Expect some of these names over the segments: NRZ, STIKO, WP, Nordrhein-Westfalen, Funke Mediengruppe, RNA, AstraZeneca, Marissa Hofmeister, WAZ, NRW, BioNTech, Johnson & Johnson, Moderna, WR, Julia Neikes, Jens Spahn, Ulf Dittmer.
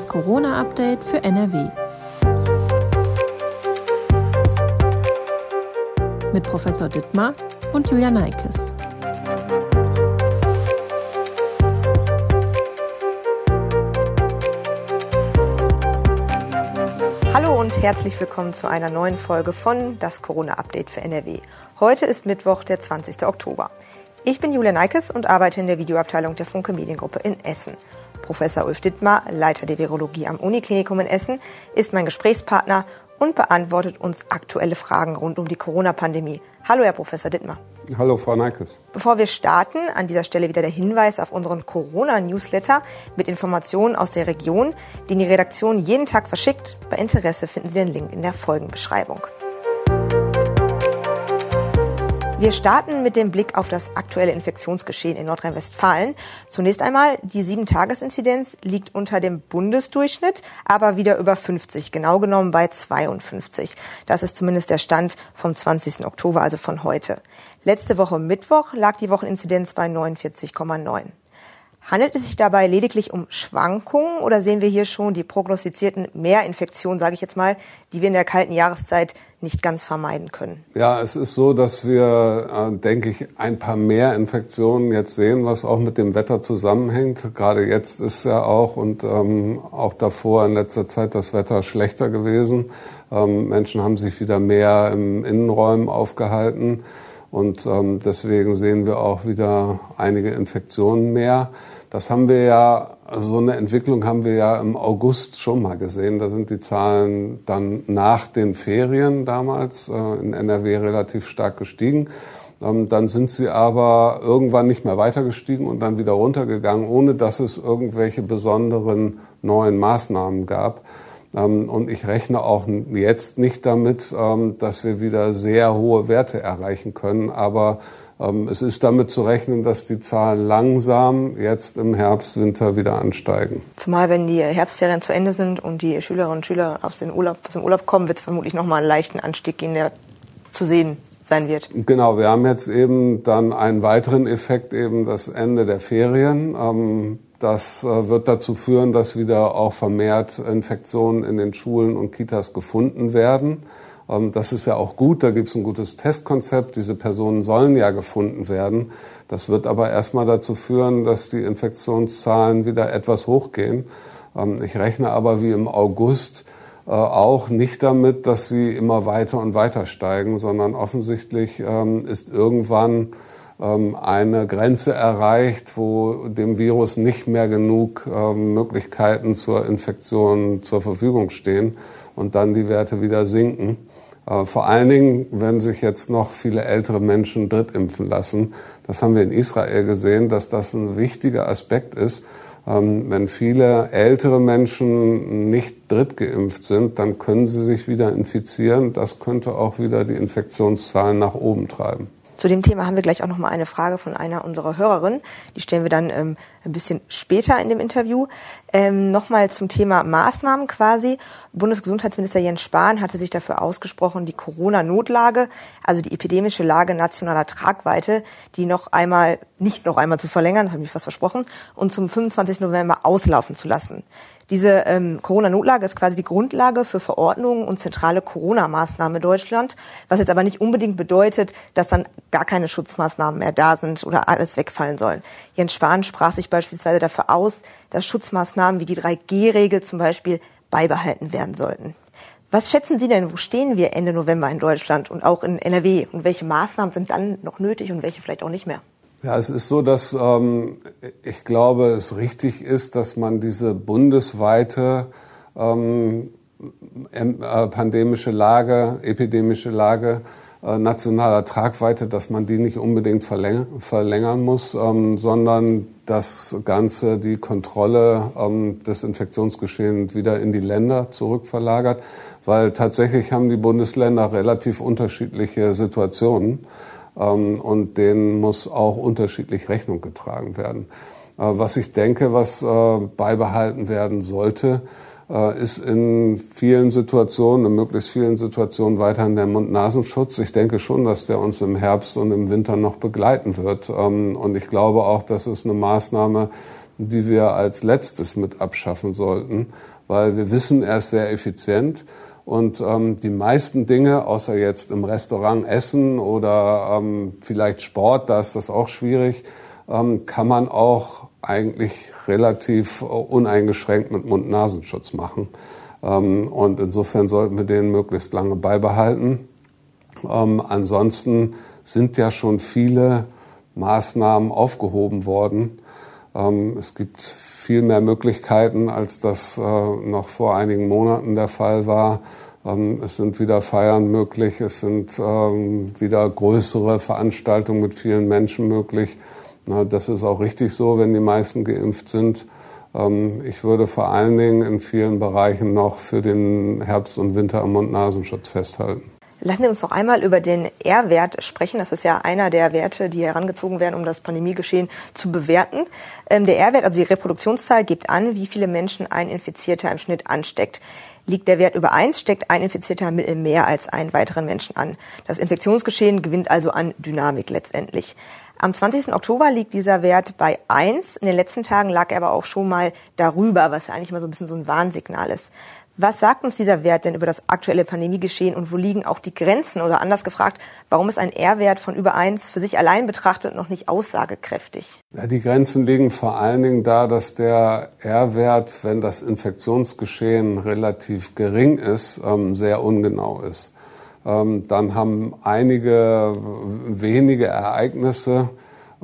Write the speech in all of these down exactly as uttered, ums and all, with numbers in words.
Das Corona-Update für N R W. Mit Professor Dittmer und Julia Neikes. Hallo und herzlich willkommen zu einer neuen Folge von Das Corona-Update für N R W. Heute ist Mittwoch, der zwanzigsten Oktober. Ich bin Julia Neikes und arbeite in der Videoabteilung der Funke Mediengruppe in Essen. Professor Ulf Dittmer, Leiter der Virologie am Uniklinikum in Essen, ist mein Gesprächspartner und beantwortet uns aktuelle Fragen rund um die Corona-Pandemie. Hallo, Herr Professor Dittmer. Hallo, Frau Neikes. Bevor wir starten, an dieser Stelle wieder der Hinweis auf unseren Corona-Newsletter mit Informationen aus der Region, den die Redaktion jeden Tag verschickt. Bei Interesse finden Sie den Link in der Folgenbeschreibung. Wir starten mit dem Blick auf das aktuelle Infektionsgeschehen in Nordrhein-Westfalen. Zunächst einmal, die sieben-Tages-Inzidenz liegt unter dem Bundesdurchschnitt, aber wieder über fünfzig, genau genommen bei zweiundfünfzig. Das ist zumindest der Stand vom zwanzigsten Oktober, also von heute. Letzte Woche Mittwoch lag die Wocheninzidenz bei neunundvierzig Komma neun. Handelt es sich dabei lediglich um Schwankungen oder sehen wir hier schon die prognostizierten Mehrinfektionen, sage ich jetzt mal, die wir in der kalten Jahreszeit nicht ganz vermeiden können? Ja, es ist so, dass wir, äh, denke ich, ein paar mehr Infektionen jetzt sehen, was auch mit dem Wetter zusammenhängt. Gerade jetzt ist ja auch und ähm, auch davor in letzter Zeit das Wetter schlechter gewesen. Ähm, Menschen haben sich wieder mehr im Innenräumen aufgehalten und ähm, deswegen sehen wir auch wieder einige Infektionen mehr. Das haben wir ja, so eine Entwicklung haben wir ja im August schon mal gesehen. Da sind die Zahlen dann nach den Ferien damals in N R W relativ stark gestiegen. Dann sind sie aber irgendwann nicht mehr weiter gestiegen und dann wieder runtergegangen, ohne dass es irgendwelche besonderen neuen Maßnahmen gab. Und ich rechne auch jetzt nicht damit, dass wir wieder sehr hohe Werte erreichen können. Aber es ist damit zu rechnen, dass die Zahlen langsam jetzt im Herbst, Winter wieder ansteigen. Zumal, wenn die Herbstferien zu Ende sind und die Schülerinnen und Schüler aus dem Urlaub, aus dem Urlaub kommen, wird es vermutlich noch mal einen leichten Anstieg in der, zu sehen sein wird. Genau, wir haben jetzt eben dann einen weiteren Effekt, eben das Ende der Ferien. Ähm, Das wird dazu führen, dass wieder auch vermehrt Infektionen in den Schulen und Kitas gefunden werden. Das ist ja auch gut, da gibt es ein gutes Testkonzept. Diese Personen sollen ja gefunden werden. Das wird aber erstmal dazu führen, dass die Infektionszahlen wieder etwas hochgehen. Ich rechne aber wie im August auch nicht damit, dass sie immer weiter und weiter steigen, sondern offensichtlich ist irgendwann eine Grenze erreicht, wo dem Virus nicht mehr genug äh, Möglichkeiten zur Infektion zur Verfügung stehen und dann die Werte wieder sinken. Äh, vor allen Dingen, wenn sich jetzt noch viele ältere Menschen drittimpfen lassen. Das haben wir in Israel gesehen, dass das ein wichtiger Aspekt ist. Ähm, wenn viele ältere Menschen nicht drittgeimpft sind, dann können sie sich wieder infizieren. Das könnte auch wieder die Infektionszahlen nach oben treiben. Zu dem Thema haben wir gleich auch noch mal eine Frage von einer unserer Hörerinnen. Die stellen wir dann ähm, ein bisschen später in dem Interview. Ähm, noch mal zum Thema Maßnahmen quasi. Bundesgesundheitsminister Jens Spahn hatte sich dafür ausgesprochen, die Corona-Notlage, also die epidemische Lage nationaler Tragweite, die noch einmal, nicht noch einmal zu verlängern, das habe ich fast versprochen, und zum fünfundzwanzigsten November auslaufen zu lassen. Diese ähm, Corona-Notlage ist quasi die Grundlage für Verordnungen und zentrale Corona-Maßnahmen in Deutschland, was jetzt aber nicht unbedingt bedeutet, dass dann gar keine Schutzmaßnahmen mehr da sind oder alles wegfallen sollen. Jens Spahn sprach sich beispielsweise dafür aus, dass Schutzmaßnahmen wie die drei G Regel zum Beispiel beibehalten werden sollten. Was schätzen Sie denn, wo stehen wir Ende November in Deutschland und auch in N R W? Und welche Maßnahmen sind dann noch nötig und welche vielleicht auch nicht mehr? Ja, es ist so, dass ähm, ich glaube, es richtig ist, dass man diese bundesweite ähm, äh, pandemische Lage, epidemische Lage äh, nationaler Tragweite, dass man die nicht unbedingt verläng- verlängern muss, ähm, sondern das Ganze, die Kontrolle ähm, des Infektionsgeschehens wieder in die Länder zurückverlagert, weil tatsächlich haben die Bundesländer relativ unterschiedliche Situationen. Und denen muss auch unterschiedlich Rechnung getragen werden. Was ich denke, was beibehalten werden sollte, äh, ist in vielen Situationen, in möglichst vielen Situationen weiterhin der Mund-Nasen-Schutz. Ich denke schon, dass der uns im Herbst und im Winter noch begleiten wird. Ähm, und ich glaube auch, das ist eine Maßnahme, die wir als letztes mit abschaffen sollten, weil wir wissen, er ist sehr effizient. Und ähm, die meisten Dinge, außer jetzt im Restaurant essen oder ähm, vielleicht Sport, da ist das auch schwierig, ähm, kann man auch eigentlich relativ uneingeschränkt mit Mund-Nasen-Schutz machen. Ähm, und insofern sollten wir den möglichst lange beibehalten. Ähm, ansonsten sind ja schon viele Maßnahmen aufgehoben worden. Ähm, es gibt viel mehr Möglichkeiten, als das äh, noch vor einigen Monaten der Fall war. Ähm, es sind wieder Feiern möglich, es sind ähm, wieder größere Veranstaltungen mit vielen Menschen möglich. Na, das ist auch richtig so, wenn die meisten geimpft sind. Ähm, ich würde vor allen Dingen in vielen Bereichen noch für den Herbst und Winter am Mund-Nasen-Schutz festhalten. Lassen Sie uns noch einmal über den R-Wert sprechen. Das ist ja einer der Werte, die herangezogen werden, um das Pandemiegeschehen zu bewerten. Der R-Wert, also die Reproduktionszahl, gibt an, wie viele Menschen ein Infizierter im Schnitt ansteckt. Liegt der Wert über eins, steckt ein Infizierter mehr als einen weiteren Menschen an. Das Infektionsgeschehen gewinnt also an Dynamik letztendlich. Am zwanzigsten Oktober liegt dieser Wert bei eins. In den letzten Tagen lag er aber auch schon mal darüber, was ja eigentlich mal so ein bisschen so ein Warnsignal ist. Was sagt uns dieser Wert denn über das aktuelle Pandemiegeschehen und wo liegen auch die Grenzen? Oder anders gefragt, warum ist ein R-Wert von über eins für sich allein betrachtet noch nicht aussagekräftig? Ja, die Grenzen liegen vor allen Dingen da, dass der R-Wert, wenn das Infektionsgeschehen relativ gering ist, ähm, sehr ungenau ist. Ähm, dann haben einige wenige Ereignisse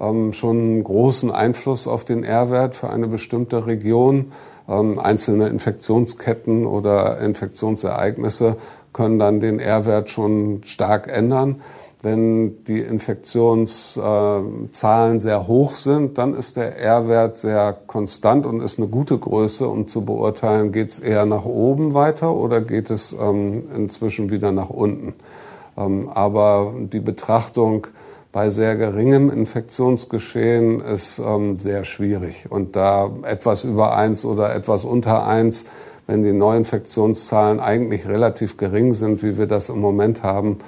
ähm, schon einen großen Einfluss auf den R-Wert für eine bestimmte Region. Ähm, einzelne Infektionsketten oder Infektionsereignisse können dann den R-Wert schon stark ändern. Wenn die Infektionszahlen äh, sehr hoch sind, dann ist der R-Wert sehr konstant und ist eine gute Größe, um zu beurteilen, geht es eher nach oben weiter oder geht es ähm, inzwischen wieder nach unten. Ähm, aber die Betrachtung bei sehr geringem Infektionsgeschehen ist ähm, sehr schwierig. Und da etwas über eins oder etwas unter eins, wenn die Neuinfektionszahlen eigentlich relativ gering sind, wie wir das im Moment haben,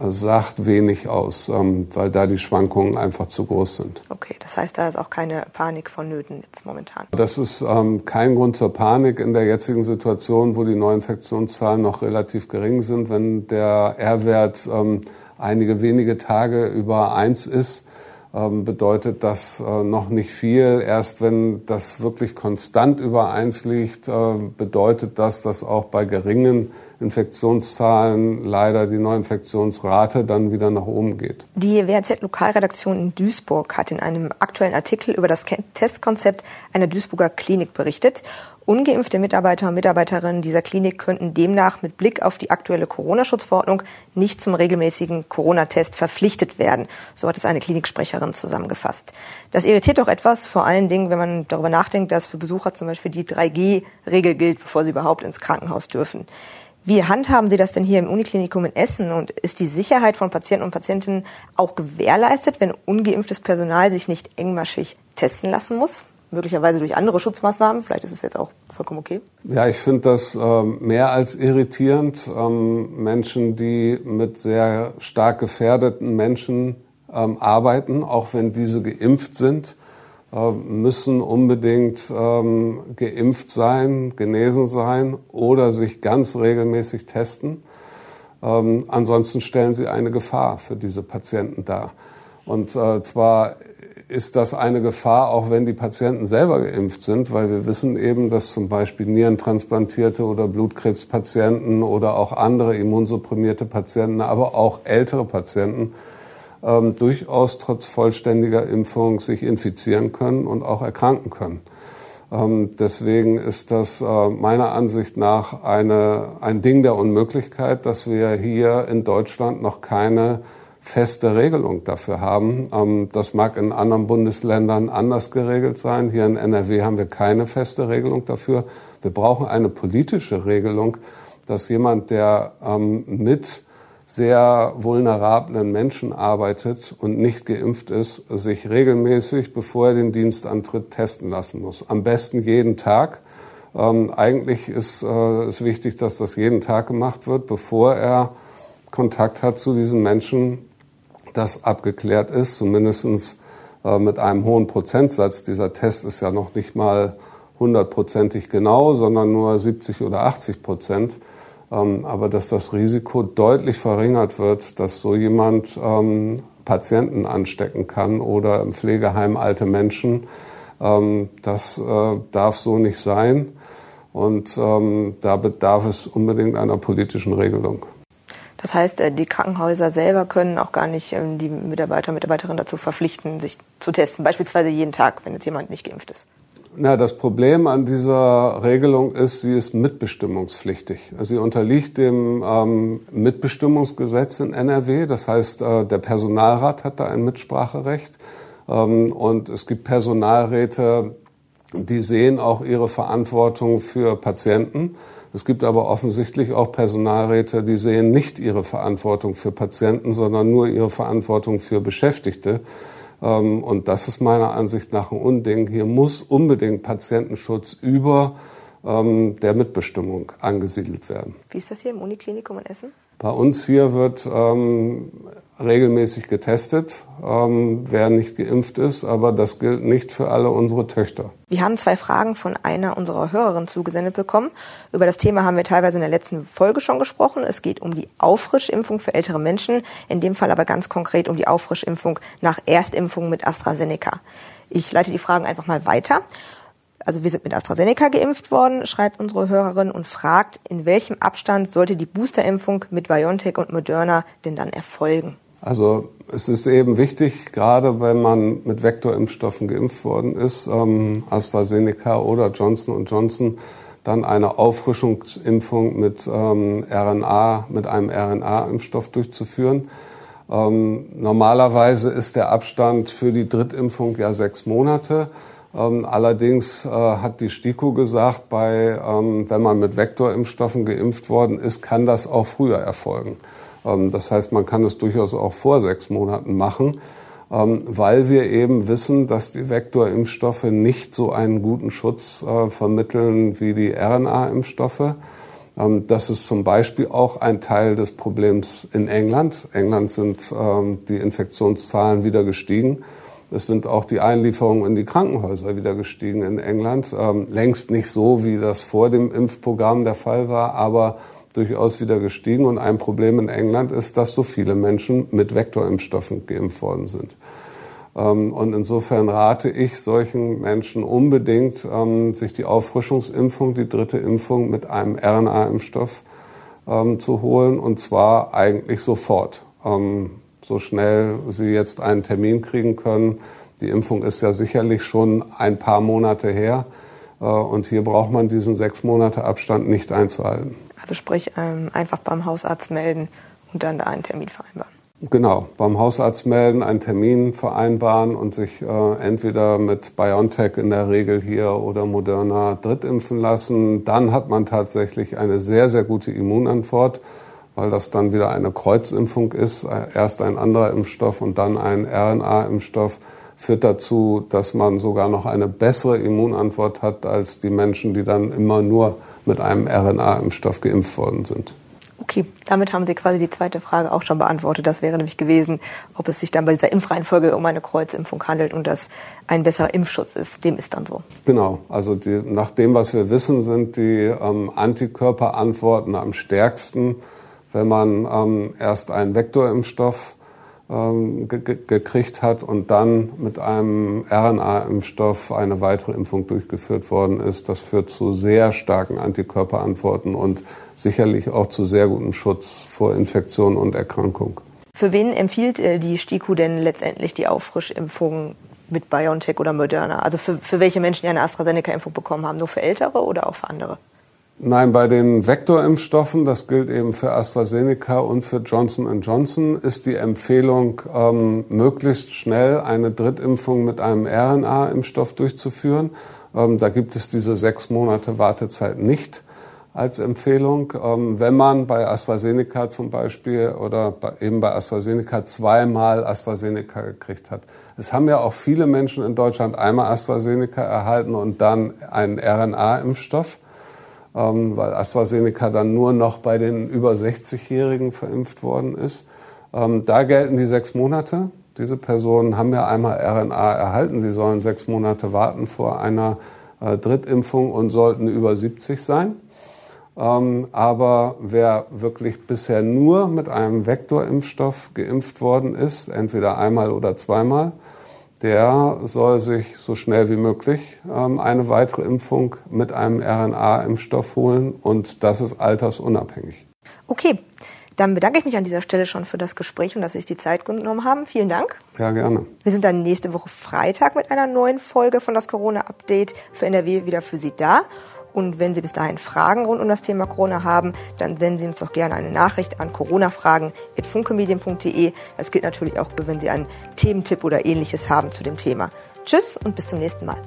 äh, sagt wenig aus, ähm, weil da die Schwankungen einfach zu groß sind. Okay, das heißt, da ist auch keine Panik vonnöten jetzt momentan. Das ist ähm, kein Grund zur Panik in der jetzigen Situation, wo die Neuinfektionszahlen noch relativ gering sind, wenn der R-Wert ähm, einige wenige Tage über eins ist, bedeutet das noch nicht viel. Erst wenn das wirklich konstant über eins liegt, bedeutet das, dass auch bei geringen Infektionszahlen leider die Neuinfektionsrate dann wieder nach oben geht. Die W R Z-Lokalredaktion in Duisburg hat in einem aktuellen Artikel über das Testkonzept einer Duisburger Klinik berichtet. Ungeimpfte Mitarbeiter und Mitarbeiterinnen dieser Klinik könnten demnach mit Blick auf die aktuelle Corona-Schutzverordnung nicht zum regelmäßigen Corona-Test verpflichtet werden. So hat es eine Kliniksprecherin zusammengefasst. Das irritiert doch etwas, vor allen Dingen, wenn man darüber nachdenkt, dass für Besucher zum Beispiel die drei G Regel gilt, bevor sie überhaupt ins Krankenhaus dürfen. Wie handhaben Sie das denn hier im Uniklinikum in Essen? Und ist die Sicherheit von Patienten und Patientinnen auch gewährleistet, wenn ungeimpftes Personal sich nicht engmaschig testen lassen muss? Möglicherweise durch andere Schutzmaßnahmen. Vielleicht ist es jetzt auch vollkommen okay. Ja, ich finde das äh, mehr als irritierend. Ähm, Menschen, die mit sehr stark gefährdeten Menschen ähm, arbeiten, auch wenn diese geimpft sind, äh, müssen unbedingt ähm, geimpft sein, genesen sein oder sich ganz regelmäßig testen. Ähm, ansonsten stellen sie eine Gefahr für diese Patienten dar. Und äh, zwar ist das eine Gefahr, auch wenn die Patienten selber geimpft sind, weil wir wissen eben, dass zum Beispiel Nierentransplantierte oder Blutkrebspatienten oder auch andere immunsupprimierte Patienten, aber auch ältere Patienten ähm, durchaus trotz vollständiger Impfung sich infizieren können und auch erkranken können. Ähm, deswegen ist das äh, meiner Ansicht nach eine, ein Ding der Unmöglichkeit, dass wir hier in Deutschland noch keine feste Regelung dafür haben. Das mag in anderen Bundesländern anders geregelt sein. Hier in N R W haben wir keine feste Regelung dafür. Wir brauchen eine politische Regelung, dass jemand, der mit sehr vulnerablen Menschen arbeitet und nicht geimpft ist, sich regelmäßig, bevor er den Dienst antritt, testen lassen muss. Am besten jeden Tag. Ähm, eigentlich ist es äh, wichtig, dass das jeden Tag gemacht wird, bevor er Kontakt hat zu diesen Menschen, das abgeklärt ist, zumindest äh, mit einem hohen Prozentsatz. Dieser Test ist ja noch nicht mal hundertprozentig genau, sondern nur siebzig oder achtzig Prozent. Ähm, aber dass das Risiko deutlich verringert wird, dass so jemand ähm, Patienten anstecken kann oder im Pflegeheim alte Menschen, ähm, das äh, darf so nicht sein. Und ähm, da bedarf es unbedingt einer politischen Regelung. Das heißt, die Krankenhäuser selber können auch gar nicht die Mitarbeiter und Mitarbeiterinnen dazu verpflichten, sich zu testen, beispielsweise jeden Tag, wenn jetzt jemand nicht geimpft ist. Na, das Problem an dieser Regelung ist, sie ist mitbestimmungspflichtig. Also sie unterliegt dem ähm, Mitbestimmungsgesetz in N R W. Das heißt, äh, der Personalrat hat da ein Mitspracherecht. Ähm, und es gibt Personalräte, die sehen auch ihre Verantwortung für Patienten. Es gibt aber offensichtlich auch Personalräte, die sehen nicht ihre Verantwortung für Patienten, sondern nur ihre Verantwortung für Beschäftigte. Und das ist meiner Ansicht nach ein Unding. Hier muss unbedingt Patientenschutz über der Mitbestimmung angesiedelt werden. Wie ist das hier im Uniklinikum in Essen? Bei uns hier wird regelmäßig getestet, ähm, wer nicht geimpft ist, aber das gilt nicht für alle unsere Töchter. Wir haben zwei Fragen von einer unserer Hörerinnen zugesendet bekommen. Über das Thema haben wir teilweise in der letzten Folge schon gesprochen. Es geht um die Auffrischimpfung für ältere Menschen, in dem Fall aber ganz konkret um die Auffrischimpfung nach Erstimpfung mit AstraZeneca. Ich leite die Fragen einfach mal weiter. Also wir sind mit AstraZeneca geimpft worden, schreibt unsere Hörerin und fragt, in welchem Abstand sollte die Boosterimpfung mit BioNTech und Moderna denn dann erfolgen? Also es ist eben wichtig, gerade wenn man mit Vektorimpfstoffen geimpft worden ist, ähm, AstraZeneca oder Johnson und Johnson, dann eine Auffrischungsimpfung mit ähm, R N A, mit einem R N A-Impfstoff durchzuführen. Ähm, normalerweise ist der Abstand für die Drittimpfung ja sechs Monate. Ähm, allerdings äh, hat die STIKO gesagt, bei, ähm, wenn man mit Vektorimpfstoffen geimpft worden ist, kann das auch früher erfolgen. Das heißt, man kann es durchaus auch vor sechs Monaten machen, weil wir eben wissen, dass die Vektorimpfstoffe nicht so einen guten Schutz vermitteln wie die R N A-Impfstoffe. Das ist zum Beispiel auch ein Teil des Problems in England. In England sind die Infektionszahlen wieder gestiegen. Es sind auch die Einlieferungen in die Krankenhäuser wieder gestiegen in England. Längst nicht so, wie das vor dem Impfprogramm der Fall war, aber durchaus wieder gestiegen. Und ein Problem in England ist, dass so viele Menschen mit Vektorimpfstoffen geimpft worden sind. Und insofern rate ich solchen Menschen unbedingt, sich die Auffrischungsimpfung, die dritte Impfung mit einem R N A-Impfstoff zu holen. Und zwar eigentlich sofort. So schnell sie jetzt einen Termin kriegen können. Die Impfung ist ja sicherlich schon ein paar Monate her. Und hier braucht man diesen sechs Monate Abstand nicht einzuhalten. Also sprich, einfach beim Hausarzt melden und dann da einen Termin vereinbaren. Genau, beim Hausarzt melden, einen Termin vereinbaren und sich entweder mit BioNTech in der Regel hier oder Moderna drittimpfen lassen. Dann hat man tatsächlich eine sehr, sehr gute Immunantwort, weil das dann wieder eine Kreuzimpfung ist. Erst ein anderer Impfstoff und dann ein R N A-Impfstoff. Führt dazu, dass man sogar noch eine bessere Immunantwort hat als die Menschen, die dann immer nur mit einem R N A-Impfstoff geimpft worden sind. Okay, damit haben Sie quasi die zweite Frage auch schon beantwortet. Das wäre nämlich gewesen, ob es sich dann bei dieser Impfreihenfolge um eine Kreuzimpfung handelt und dass ein besserer Impfschutz ist. Dem ist dann so. Genau, also die, nach dem, was wir wissen, sind die ähm, Antikörperantworten am stärksten, wenn man ähm, erst einen Vektorimpfstoff gekriegt hat und dann mit einem R N A-Impfstoff eine weitere Impfung durchgeführt worden ist. Das führt zu sehr starken Antikörperantworten und sicherlich auch zu sehr gutem Schutz vor Infektion und Erkrankung. Für wen empfiehlt die STIKO denn letztendlich die Auffrischimpfung mit BioNTech oder Moderna? Also für, für welche Menschen, die eine AstraZeneca-Impfung bekommen haben? Nur für Ältere oder auch für andere? Nein, bei den Vektorimpfstoffen, das gilt eben für AstraZeneca und für Johnson und Johnson, ist die Empfehlung, ähm, möglichst schnell eine Drittimpfung mit einem R N A-Impfstoff durchzuführen. Ähm, da gibt es diese sechs Monate Wartezeit nicht als Empfehlung. Ähm, wenn man bei AstraZeneca zum Beispiel oder bei, eben bei AstraZeneca zweimal AstraZeneca gekriegt hat. Es haben ja auch viele Menschen in Deutschland einmal AstraZeneca erhalten und dann einen R N A-Impfstoff, weil AstraZeneca dann nur noch bei den über sechzigjährigen verimpft worden ist. Da gelten die sechs Monate. Diese Personen haben ja einmal R N A erhalten. Sie sollen sechs Monate warten vor einer Drittimpfung und sollten über siebzig sein. Aber wer wirklich bisher nur mit einem Vektorimpfstoff geimpft worden ist, entweder einmal oder zweimal, der soll sich so schnell wie möglich eine weitere Impfung mit einem R N A-Impfstoff holen. Und das ist altersunabhängig. Okay, dann bedanke ich mich an dieser Stelle schon für das Gespräch und dass Sie sich die Zeit genommen haben. Vielen Dank. Ja, gerne. Wir sind dann nächste Woche Freitag mit einer neuen Folge von das Corona-Update für N R W wieder für Sie da. Und wenn Sie bis dahin Fragen rund um das Thema Corona haben, dann senden Sie uns doch gerne eine Nachricht an coronafragen at funkemedien punkt de. Das gilt natürlich auch, wenn Sie einen Thementipp oder Ähnliches haben zu dem Thema. Tschüss und bis zum nächsten Mal.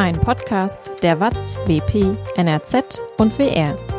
Ein Podcast der W A Z, W P, N R Z und W R.